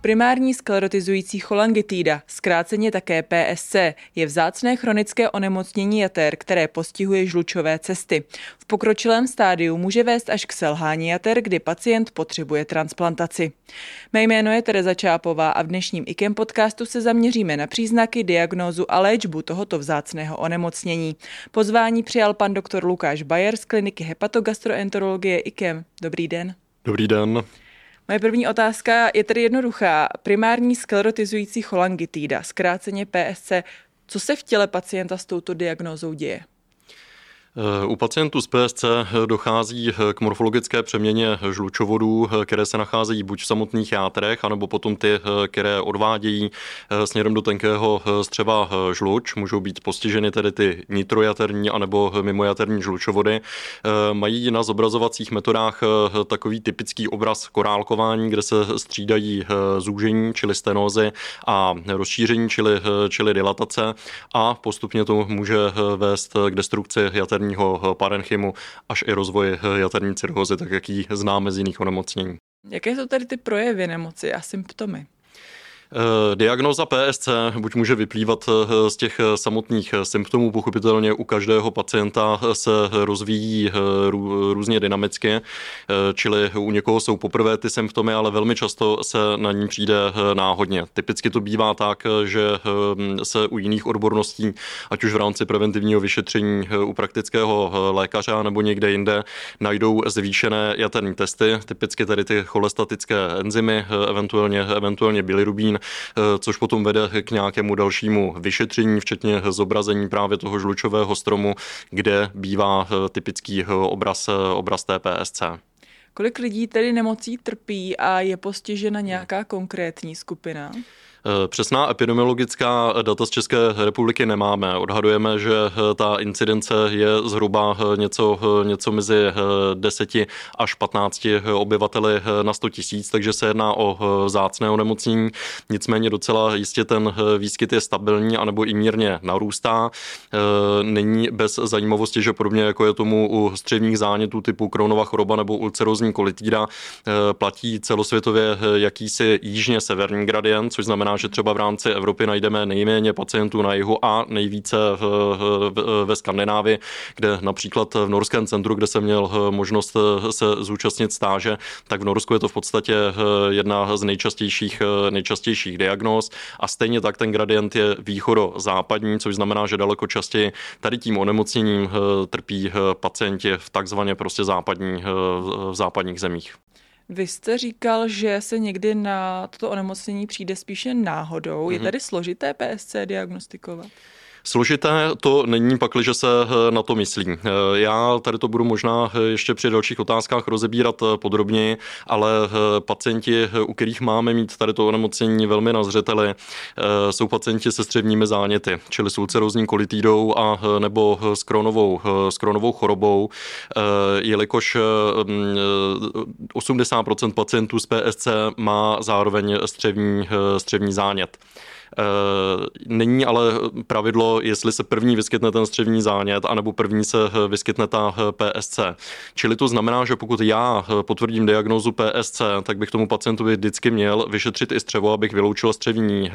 Primární sklerotizující cholangitída, zkráceně také PSC, je vzácné chronické onemocnění jater, které postihuje žlučové cesty. V pokročilém stádiu může vést až k selhání jater, kdy pacient potřebuje transplantaci. Mé jméno je Tereza Čápová a v dnešním IKEM podcastu se zaměříme na příznaky, diagnózu a léčbu tohoto vzácného onemocnění. Pozvání přijal pan doktor Lukáš Bajer z kliniky hepatogastroenterologie IKEM. Dobrý den. Dobrý den. Moje první otázka je tedy jednoduchá. Primární sklerotizující cholangitída, zkráceně PSC, co se v těle pacienta s touto diagnózou děje? U pacientů s PSC dochází k morfologické přeměně žlučovodů, které se nacházejí buď v samotných játrech, anebo potom ty, které odvádějí směrem do tenkého střeva žluč. Můžou být postiženy tedy ty nitrojaterní anebo mimojaterní žlučovody. Mají na zobrazovacích metodách takový typický obraz korálkování, kde se střídají zúžení, čili stenózy, a rozšíření, čili dilatace, a postupně to může vést k destrukci jaterní parenchymu až i rozvoji jaterní cirhózy, tak jak ji známe z jiných onemocnění. Jaké jsou tady ty projevy nemoci a symptomy? Diagnóza PSC buď může vyplývat z těch samotných symptomů, pochopitelně u každého pacienta se rozvíjí různě dynamicky, čili u někoho jsou poprvé ty symptomy, ale velmi často se na ní přijde náhodně. Typicky to bývá tak, že se u jiných odborností, ať už v rámci preventivního vyšetření u praktického lékaře nebo někde jinde, najdou zvýšené jaterní testy, typicky tady ty cholestatické enzymy, eventuálně bilirubín, což potom vede k nějakému dalšímu vyšetření, včetně zobrazení právě toho žlučového stromu, kde bývá typický obraz té PSC. Kolik lidí tedy nemocí trpí a je postižena nějaká konkrétní skupina? Přesná epidemiologická data z České republiky nemáme. Odhadujeme, že ta incidence je zhruba něco mezi 10 až 15 obyvateli na 100 tisíc, takže se jedná o vzácné onemocnění. Nicméně docela jistě ten výskyt je stabilní anebo i mírně narůstá. Není bez zajímavosti, že podobně jako je tomu u střevních zánětů typu Crohnova choroba nebo ulcerózní kolitída, platí celosvětově jakýsi jižně-severní gradient, což znamená, že třeba v rámci Evropy najdeme nejméně pacientů na jihu a nejvíce ve Skandinávii, kde například v norském centru, kde jsem měl možnost se zúčastnit stáže, tak v Norsku je to v podstatě jedna z nejčastějších diagnóz, a stejně tak ten gradient je východozápadní, což znamená, že daleko častěji tady tím onemocněním trpí pacienti v takzvaně prostě v západních zemích. Vy jste říkal, že se někdy na toto onemocnění přijde spíše náhodou. Je tady složité PSC diagnostikovat? Složité to není, pakliže se na to myslí. Já tady to budu možná ještě při dalších otázkách rozebírat podrobněji, ale pacienti, u kterých máme mít tady to onemocnění velmi na zřeteli, jsou pacienti se střevními záněty, čili s ulcerózní kolitidou a nebo s Crohnovou chorobou, jelikož 80% pacientů s PSC má zároveň střevní zánět. Není ale pravidlo, jestli se první vyskytne ten střevní zánět, anebo první se vyskytne ta PSC. Čili to znamená, že pokud já potvrdím diagnózu PSC, tak bych tomu pacientovi vždycky měl vyšetřit i střevo, abych vyloučil střevní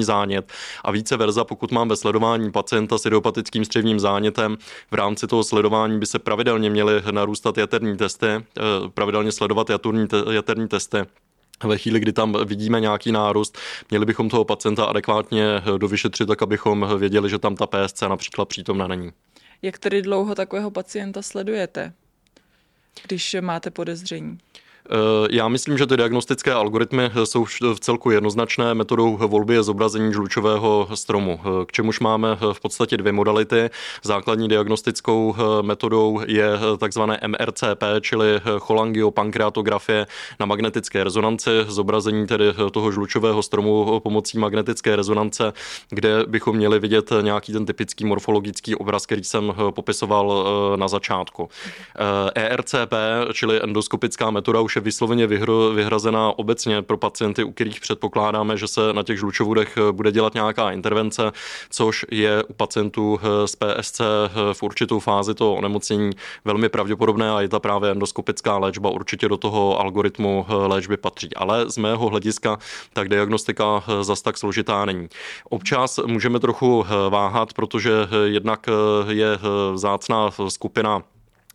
zánět. A více verza, pokud mám ve sledování pacienta s idiopatickým střevním zánětem, v rámci toho sledování by se pravidelně měly narůstat jaterní testy, pravidelně sledovat jaterní testy. Ve chvíli, kdy tam vidíme nějaký nárůst, měli bychom toho pacienta adekvátně dovyšetřit, tak abychom věděli, že tam ta PSC například přítomna není. Jak tedy dlouho takového pacienta sledujete, když máte podezření? Já myslím, že ty diagnostické algoritmy jsou v celku jednoznačné. Metodou volby je zobrazení žlučového stromu, k čemuž máme v podstatě dvě modality. Základní diagnostickou metodou je takzvané MRCP, čili cholangiopankreatografie na magnetické rezonanci, zobrazení tedy toho žlučového stromu pomocí magnetické rezonance, kde bychom měli vidět nějaký ten typický morfologický obraz, který jsem popisoval na začátku. ERCP, čili endoskopická metoda, už už je vysloveně vyhrazená obecně pro pacienty, u kterých předpokládáme, že se na těch žlučovodech bude dělat nějaká intervence, což je u pacientů s PSC v určitou fázi toho onemocnění velmi pravděpodobné a je ta právě endoskopická léčba určitě do toho algoritmu léčby patří. Ale z mého hlediska tak diagnostika zas tak složitá není. Občas můžeme trochu váhat, protože jednak je vzácná skupina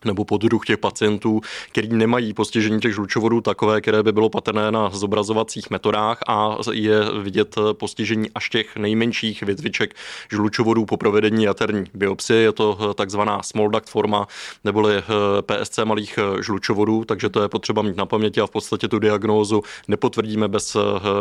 nebo podruh těch pacientů, kteří nemají postižení těch žlučovodů takové, které by bylo patrné na zobrazovacích metodách, a je vidět postižení až těch nejmenších větviček žlučovodů po provedení jaterní biopsie. Je to takzvaná small duct forma neboli PSC malých žlučovodů, takže to je potřeba mít na paměti a v podstatě tu diagnózu nepotvrdíme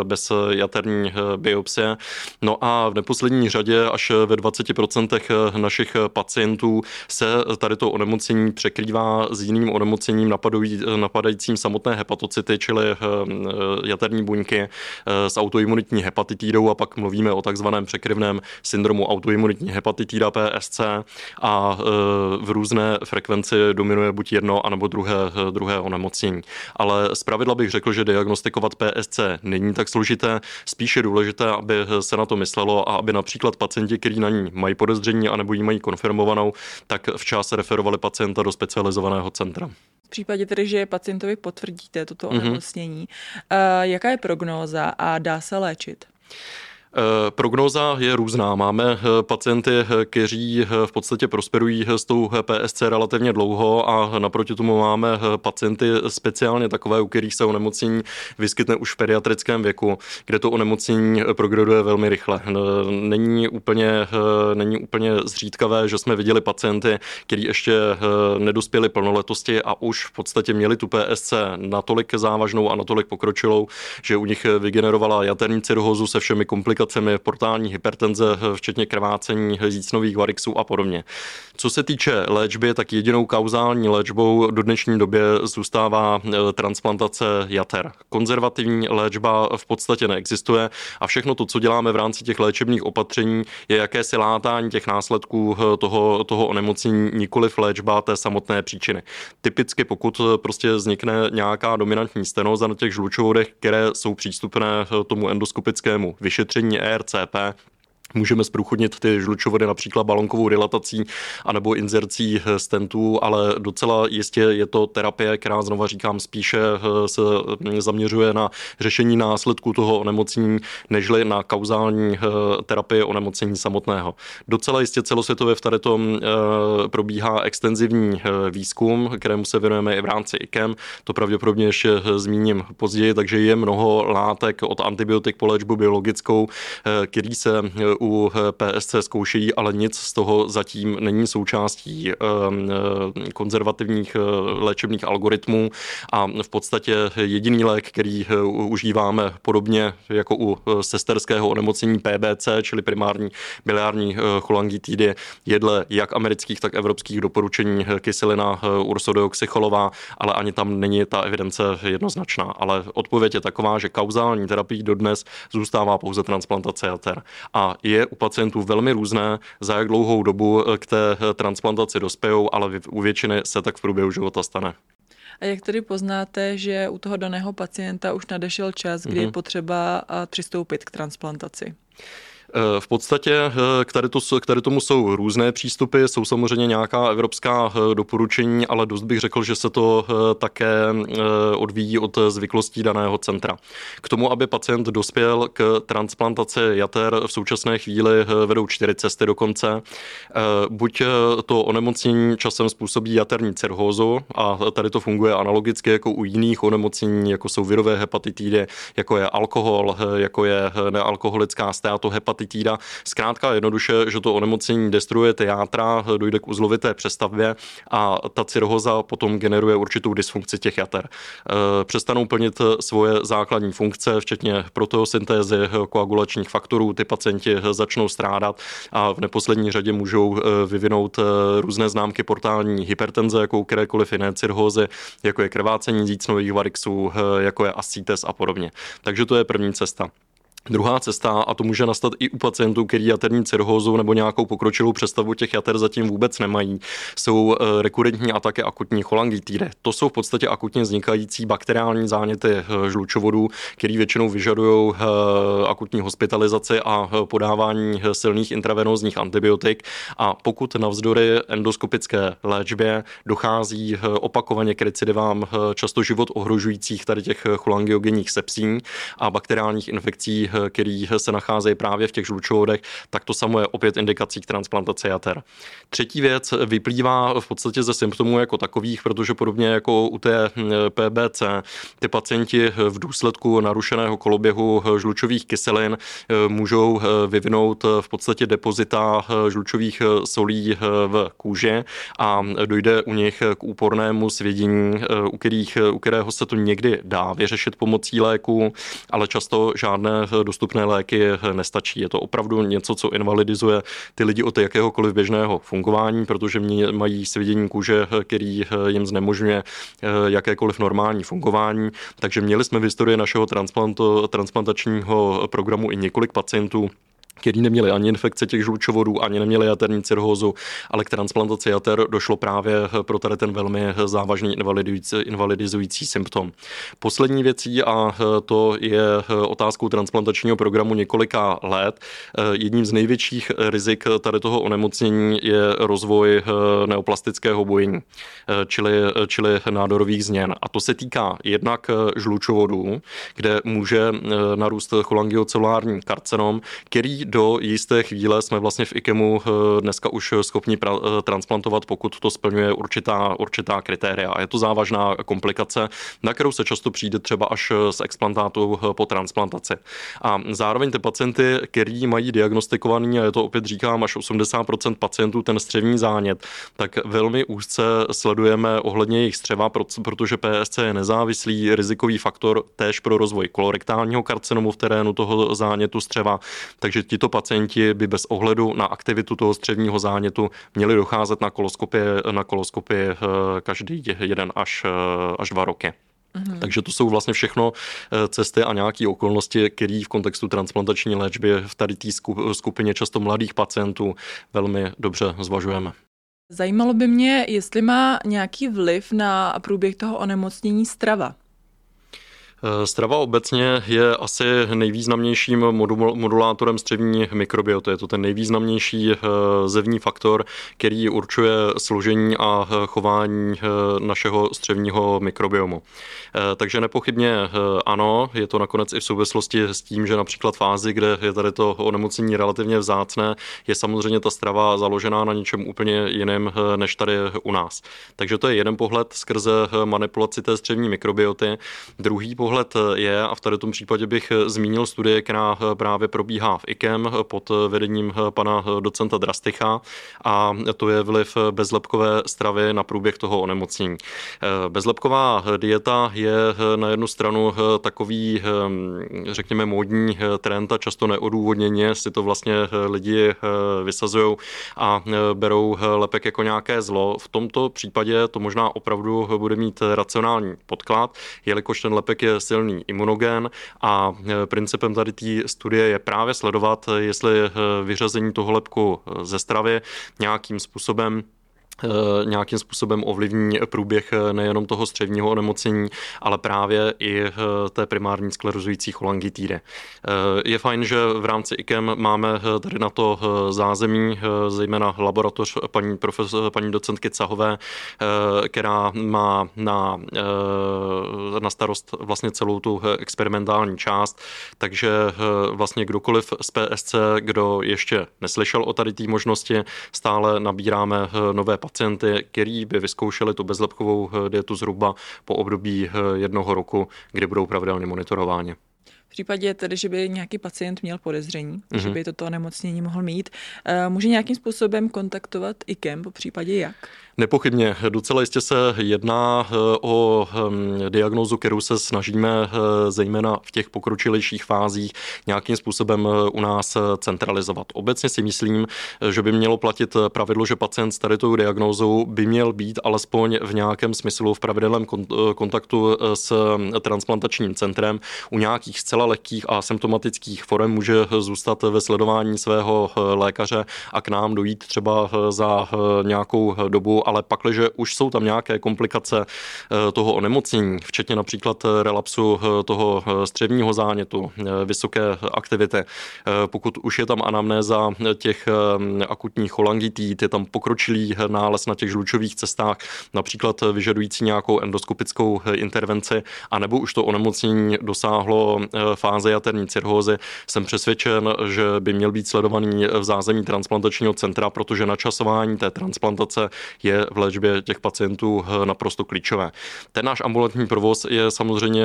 bez jaterní biopsie. No a v neposlední řadě až ve 20% našich pacientů se tady to onemocnění překrývá s jiným onemocněním napadajícím samotné hepatocyty, čili jaterní buňky s autoimunitní hepatitidou, a pak mluvíme o takzvaném překryvném syndromu autoimunitní hepatitida PSC a v různé frekvenci dominuje buď jedno, anebo druhé onemocnění. Ale zpravidla bych řekl, že diagnostikovat PSC není tak složité, spíše důležité, aby se na to myslelo a aby například pacienti, kteří na ní mají podezření anebo ji mají konfirmovanou, tak včas referovali pacienta do specializovaného centra. V případě tedy, že pacientovi potvrdíte toto onemocnění, jaká je prognóza a dá se léčit? Prognóza je různá. Máme pacienty, kteří v podstatě prosperují s tou PSC relativně dlouho, a naproti tomu máme pacienty speciálně takové, u kterých se onemocnění vyskytne už v pediatrickém věku, kde to onemocnění progreduje velmi rychle. Není úplně zřídkavé, že jsme viděli pacienty, kteří ještě nedospěli plnoletosti a už v podstatě měli tu PSC natolik závažnou a natolik pokročilou, že u nich vygenerovala jaterní cirhózu se všemi komplikacemi, portální hypertenze, včetně krvácení jícnových varixů a podobně. Co se týče léčby, tak jedinou kauzální léčbou do dnešní době zůstává transplantace jater. Konzervativní léčba v podstatě neexistuje a všechno to, co děláme v rámci těch léčebných opatření, je jakési látání těch následků toho onemocnění, nikoliv léčba té samotné příčiny. Typicky pokud prostě vznikne nějaká dominantní stenóza na těch žlučovodech, které jsou přístupné tomu endoskopickému vyšetření ERCP, můžeme zprůchodnit ty žlučovody například balonkovou dilatací anebo inzercí stentů, ale docela jistě je to terapie, která, znova říkám, spíše se zaměřuje na řešení následků toho onemocnění, nežli na kauzální terapie onemocnění samotného. Docela jistě celosvětově v tady tom probíhá extenzivní výzkum, kterému se věnujeme i v rámci ICEM. To pravděpodobně ještě zmíním později, takže je mnoho látek od antibiotik po léčbu biologickou, který se u PSC zkoušejí, ale nic z toho zatím není součástí konzervativních léčebných algoritmů a v podstatě jediný lék, který užíváme podobně jako u sesterského onemocnění PBC, čili primární biliární cholangitidy, je dle jak amerických, tak evropských doporučení kyselina ursodeoxycholová, ale ani tam není ta evidence jednoznačná. Ale odpověď je taková, že kauzální terapii dodnes zůstává pouze transplantace jater. A je u pacientů velmi různé, za jak dlouhou dobu k té transplantaci dospějou, ale u většiny se tak v průběhu života stane. A jak tedy poznáte, že u toho daného pacienta už nadešel čas, kdy je potřeba přistoupit k transplantaci? V podstatě k tady tomu jsou různé přístupy, jsou samozřejmě nějaká evropská doporučení, ale dost bych řekl, že se to také odvíjí od zvyklostí daného centra. K tomu, aby pacient dospěl k transplantaci jater, v současné chvíli vedou 4 cesty dokonce. Buď to onemocnění časem způsobí jaterní cirhózu, a tady to funguje analogicky jako u jiných onemocnění, jako jsou virové hepatitidy, jako je alkohol, jako je nealkoholická steatohepatitída. Zkrátka jednoduše, že to onemocnění destruuje ty játra, dojde k uzlovité přestavbě a ta cirhóza potom generuje určitou dysfunkci těch jater. Přestanou plnit svoje základní funkce, včetně proteosyntézy, koagulačních faktorů, ty pacienti začnou strádat a v neposlední řadě můžou vyvinout různé známky portální hypertenze, jako kterékoliv jiné cirhózy, jako je krvácení jícnových varixů, jako je ascites a podobně. Takže to je první cesta. Druhá cesta, a to může nastat i u pacientů, kteří jaterní cirhózu nebo nějakou pokročilou přestavu těch jater zatím vůbec nemají, jsou rekurentní ataky akutní cholangitidy. To jsou v podstatě akutně vznikající bakteriální záněty žlučovodů, které většinou vyžadují akutní hospitalizaci a podávání silných intravenózních antibiotik. A pokud navzdory endoskopické léčbě dochází opakovaně k recidivám často život ohrožujících tady těch cholangiogenních sepsí a bakteriálních infekcí, které se nacházejí právě v těch žlučovodech, tak to samo je opět indikací k transplantaci jater. Třetí věc vyplývá v podstatě ze symptomů jako takových, protože podobně jako u té PBC, ty pacienti v důsledku narušeného koloběhu žlučových kyselin můžou vyvinout v podstatě depozita žlučových solí v kůži a dojde u nich k úpornému svědění, u kterého se to někdy dá vyřešit pomocí léku, ale často žádné dostupné léky nestačí. Je to opravdu něco, co invalidizuje ty lidi od jakéhokoliv běžného fungování, protože mají svědění kůže, který jim znemožňuje jakékoliv normální fungování. Takže měli jsme v historii našeho transplantačního programu i několik pacientů, kteří neměli ani infekce těch žlučovodů, ani neměli jaterní cirhózu, ale k transplantaci jater došlo právě pro tady ten velmi závažný invalidizující symptom. Poslední věcí, a to je otázkou transplantačního programu několika let, jedním z největších rizik tady toho onemocnění je rozvoj neoplastického bujení, čili nádorových změn. A to se týká jednak žlučovodů, kde může narůst cholangiocelulární karcinom, který do jisté chvíle jsme vlastně v IKEMu dneska už schopni transplantovat, pokud to splňuje určitá kritéria. A je to závažná komplikace, na kterou se často přijde třeba až z explantátu po transplantaci. A zároveň ty pacienty, který mají diagnostikovaný, a je to opět říkám, až 80% pacientů ten střevní zánět, tak velmi úzce sledujeme ohledně jejich střeva, protože PSC je nezávislý rizikový faktor též pro rozvoj kolorektálního karcinomu v terénu toho zánětu střeva. Takže tito pacienti by bez ohledu na aktivitu toho střevního zánětu měli docházet na koloskopie každý 1 až 2 roky. Mhm. Takže to jsou vlastně všechno cesty a nějaké okolnosti, které v kontextu transplantační léčby v tady té skupině často mladých pacientů velmi dobře zvažujeme. Zajímalo by mě, jestli má nějaký vliv na průběh toho onemocnění strava. Strava obecně je asi nejvýznamnějším modulátorem střevní mikrobioty. Je to ten nejvýznamnější zevní faktor, který určuje složení a chování našeho střevního mikrobiomu. Takže nepochybně ano, je to nakonec i v souvislosti s tím, že například fázi, kde je tady to onemocnění relativně vzácné, je samozřejmě ta strava založená na něčem úplně jiném než tady u nás. Takže to je jeden pohled skrze manipulaci té střevní mikrobioty. Druhý pohled je, a v tady tom případě bych zmínil studii, která právě probíhá v IKEM pod vedením pana docenta Drasticha, a to je vliv bezlepkové stravy na průběh toho onemocnění. Bezlepková dieta je na jednu stranu takový, řekněme, módní trend a často neodůvodněně si to vlastně lidi vysazují a berou lepek jako nějaké zlo. V tomto případě to možná opravdu bude mít racionální podklad, jelikož ten lepek je silný imunogen a principem tady té studie je právě sledovat, jestli vyřazení toho lepku ze stravy nějakým způsobem ovlivní průběh nejenom toho střevního onemocnění, ale právě i té primární sklerozující cholangitidy. Je fajn, že v rámci IKEM máme tady na to zázemí, zejména laboratoř paní docentky Cahové, která má na starost vlastně celou tu experimentální část, takže vlastně kdokoliv z PSC, kdo ještě neslyšel o tady té možnosti, stále nabíráme nové pacienty, který by vyzkoušeli tu bezlepkovou dietu zhruba po období 1 roku, kdy budou pravidelně monitorováni. V případě tedy, že by nějaký pacient měl podezření, že by toto onemocnění mohl mít, může nějakým způsobem kontaktovat IKEM, po případě jak? Nepochybně. Docela jistě se jedná o diagnózu, kterou se snažíme zejména v těch pokročilejších fázích nějakým způsobem u nás centralizovat. Obecně si myslím, že by mělo platit pravidlo, že pacient s tady tou diagnózou by měl být alespoň v nějakém smyslu v pravidelném kontaktu s transplantačním centrem u nějakých zcela lehkých a symptomatických forem může zůstat ve sledování svého lékaře a k nám dojít třeba za nějakou dobu, ale pakliže už jsou tam nějaké komplikace toho onemocnění, včetně například relapsu toho střevního zánětu, vysoké aktivity, pokud už je tam anamnéza těch akutních cholangitid, je tam pokročilý nález na těch žlučových cestách, například vyžadující nějakou endoskopickou intervenci, anebo už to onemocnění dosáhlo fáze jaterní cirhózy, jsem přesvědčen, že by měl být sledovaný v zázemí transplantačního centra, protože načasování té transplantace je v léčbě těch pacientů naprosto klíčové. Ten náš ambulantní provoz je samozřejmě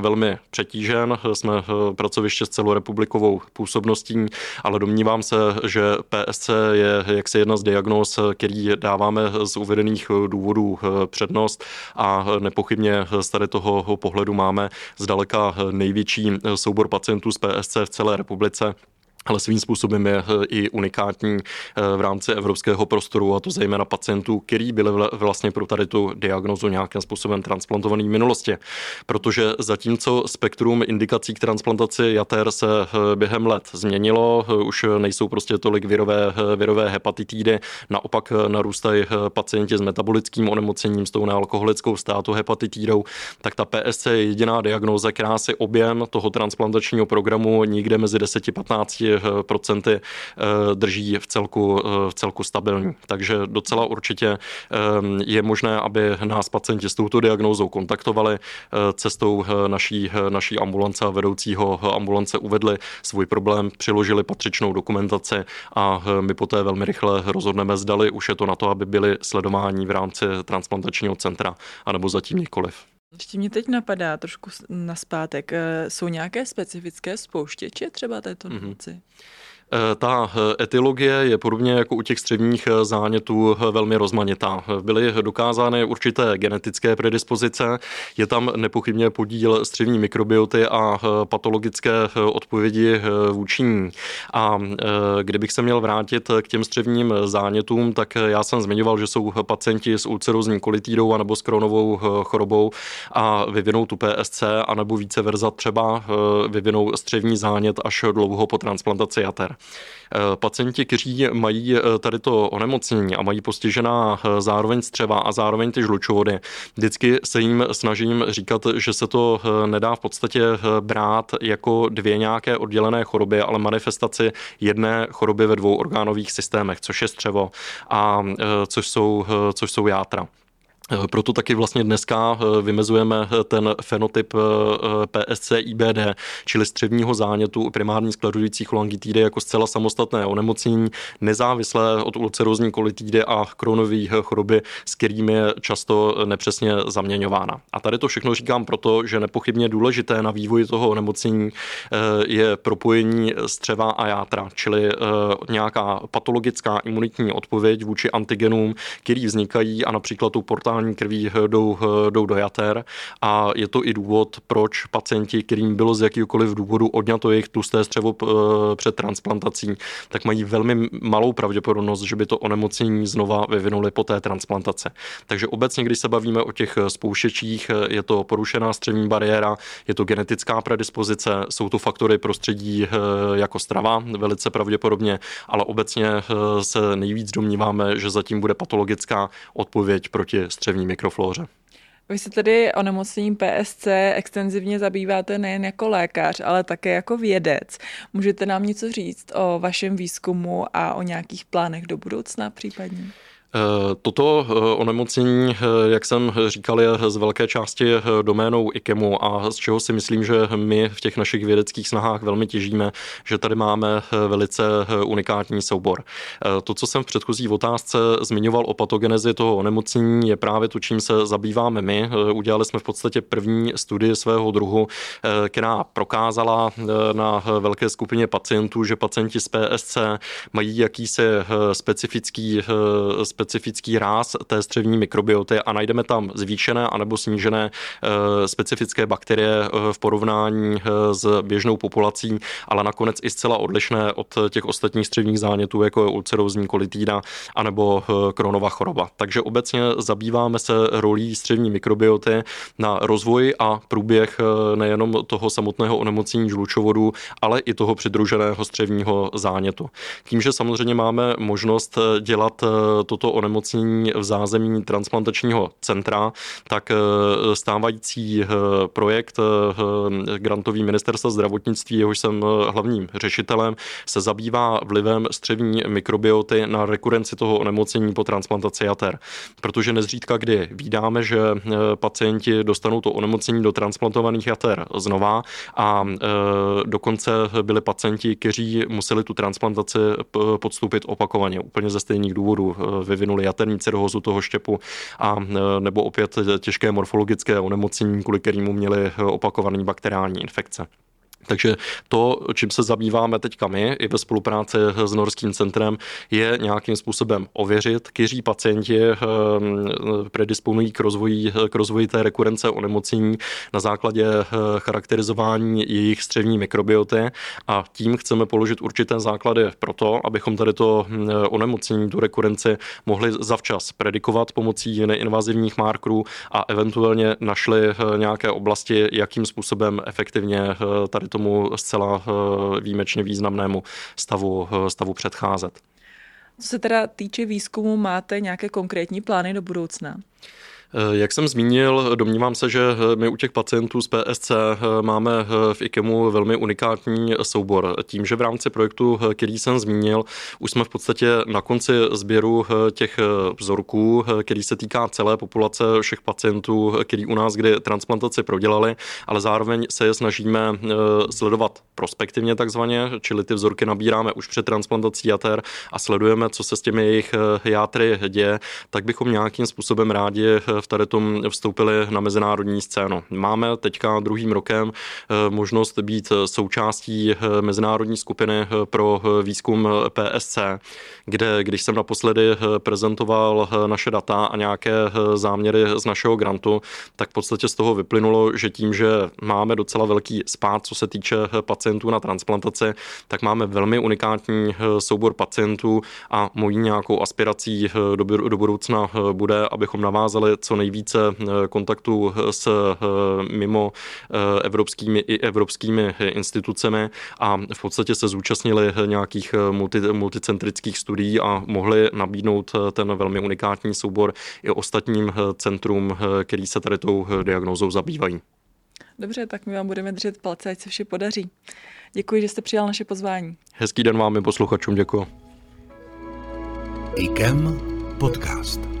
velmi přetížen, jsme pracoviště s celorepublikovou působností, ale domnívám se, že PSC je jaksi jedna z diagnóz, který dáváme z uvedených důvodů přednost a nepochybně z tady toho pohledu máme zdaleka největší soubor pacientů z PSC v celé republice, ale svým způsobem je i unikátní v rámci evropského prostoru, a to zejména pacientů, kteří byli vlastně pro tady tu diagnozu nějakým způsobem transplantovaný v minulosti. Protože zatímco spektrum indikací k transplantaci jater se během let změnilo, už nejsou prostě tolik virové hepatitidy, naopak narůstají pacienti s metabolickým onemocněním, s tou nealkoholickou státohepatitidou, tak ta PSC je jediná diagnóza, která si objem toho transplantačního programu nikde mezi 10-15% drží v celku stabilní. Takže docela určitě je možné, aby nás pacienti s touto diagnózou kontaktovali cestou naší ambulance a vedoucího ambulance uvedli svůj problém, přiložili patřičnou dokumentaci a my poté velmi rychle rozhodneme, zdali už je to na to, aby byli sledováni v rámci transplantačního centra, anebo zatím nikoliv. Ještě mě teď napadá trošku nazpátek. Jsou nějaké specifické spouštěče třeba této nemoci? Ta etiologie je podobně jako u těch střevních zánětů velmi rozmanitá. Byly dokázány určité genetické predispozice, je tam nepochybně podíl střevní mikrobioty a patologické odpovědi vůči ní. A kdybych se měl vrátit k těm střevním zánětům, tak já jsem zmiňoval, že jsou pacienti s ulcerózní kolitidou anebo s Crohnovou chorobou a vyvinou tu PSC, anebo více verza třeba vyvinou střevní zánět až dlouho po transplantaci jater. Pacienti, kteří mají tady to onemocnění a mají postižená zároveň střeva a zároveň ty žlučovody, vždycky se jim snažím říkat, že se to nedá v podstatě brát jako dvě nějaké oddělené choroby, ale manifestaci jedné choroby ve dvou orgánových systémech, což je střevo a což jsou játra. Proto taky vlastně dneska vymezujeme ten fenotyp PSC IBD, čili střevního zánětu u primární sklerodující cholangitidy jako zcela samostatné onemocnění, nezávislé od ulcerózní kolitidy a Crohnovy choroby, s kterými je často nepřesně zaměňována. A tady to všechno říkám proto, že nepochybně důležité na vývoji toho onemocnění je propojení střeva a játra, čili nějaká patologická imunitní odpověď vůči antigenům, který vznikají a například tu portální krví jdou do jater a je to i důvod, proč pacienti, kterým bylo z jakýkoliv důvodu odňato jejich tlusté střevo před transplantací, tak mají velmi malou pravděpodobnost, že by to onemocnění znova vyvinuli po té transplantaci. Takže obecně, když se bavíme o těch spouštěčích, je to porušená střevní bariéra, je to genetická predispozice, jsou to faktory prostředí jako strava, velice pravděpodobně, ale obecně se nejvíc domníváme, že zatím bude patologická odpověď proti střevní mikroflóře. Vy se tedy onemocněním PSC extenzivně zabýváte nejen jako lékař, ale také jako vědec. Můžete nám něco říct o vašem výzkumu a o nějakých plánech do budoucna případně? Toto onemocnění, jak jsem říkal, je z velké části doménou IKEMu a z čeho si myslím, že my v těch našich vědeckých snahách velmi těžíme, že tady máme velice unikátní soubor. To, co jsem v předchozí otázce zmiňoval o patogenezi toho onemocnění, je právě to, čím se zabýváme my. Udělali jsme v podstatě první studii svého druhu, která prokázala na velké skupině pacientů, že pacienti s PSC mají jakýsi specifický specifický ráz té střevní mikrobioty a najdeme tam zvýšené anebo snížené specifické bakterie v porovnání s běžnou populací, ale nakonec i zcela odlišné od těch ostatních střevních zánětů, jako je ulcerózní kolitída anebo Crohnova choroba. Takže obecně zabýváme se rolí střevní mikrobioty na rozvoj a průběh nejenom toho samotného onemocnění žlučovodu, ale i toho přidruženého střevního zánětu. Tím, že samozřejmě máme možnost dělat toto onemocnění v zázemí transplantačního centra, tak stávající projekt grantový Ministerstva zdravotnictví, jehož jsem hlavním řešitelem, se zabývá vlivem střevní mikrobioty na rekurenci toho onemocnění po transplantaci jater. Protože nezřídka kdy vídáme, že pacienti dostanou to onemocnění do transplantovaných jater znova a dokonce byli pacienti, kteří museli tu transplantaci podstoupit opakovaně. Úplně ze stejných důvodů vyvinuli jaterní cirhózu toho štěpu a nebo opět těžké morfologické onemocnění, kvůli kterému měli opakované bakteriální infekce. Takže to, čím se zabýváme teďka my i ve spolupráci s Norským centrem, je nějakým způsobem ověřit, kteří pacienti predisponují k rozvoji té rekurence onemocnění na základě charakterizování jejich střevní mikrobioty a tím chceme položit určité základy pro to, abychom tady to onemocnění, tu rekurenci mohli zavčas predikovat pomocí neinvazivních markerů a eventuálně našli nějaké oblasti, jakým způsobem efektivně tady tomu zcela výjimečně významnému stavu předcházet. Co se teda týče výzkumu, máte nějaké konkrétní plány do budoucna? Jak jsem zmínil, domnívám se, že my u těch pacientů z PSC máme v IKEMu velmi unikátní soubor. Tím, že v rámci projektu, který jsem zmínil, už jsme v podstatě na konci sběru těch vzorků, který se týká celé populace všech pacientů, který u nás kdy transplantaci prodělali, ale zároveň se je snažíme sledovat prospektivně takzvaně, čili ty vzorky nabíráme už před transplantací jater a sledujeme, co se s těmi jejich játry děje, tak bychom nějakým způsobem rádi v tady tom vstoupili na mezinárodní scénu. Máme teďka druhým rokem možnost být součástí mezinárodní skupiny pro výzkum PSC, kde, když jsem naposledy prezentoval naše data a nějaké záměry z našeho grantu, tak v podstatě z toho vyplynulo, že tím, že máme docela velký spád, co se týče pacientů na transplantaci, tak máme velmi unikátní soubor pacientů a mojí nějakou aspirací do budoucna bude, abychom navázali co nejvíce kontaktů s mimo evropskými i evropskými institucemi a v podstatě se zúčastnili nějakých multicentrických studií a mohli nabídnout ten velmi unikátní soubor i ostatním centrum, který se tady tou diagnózou zabývají. Dobře, tak my vám budeme držet palce, ať se vše podaří. Děkuji, že jste přijal naše pozvání. Hezký den vám i posluchačům, děkuji. IKEM podcast.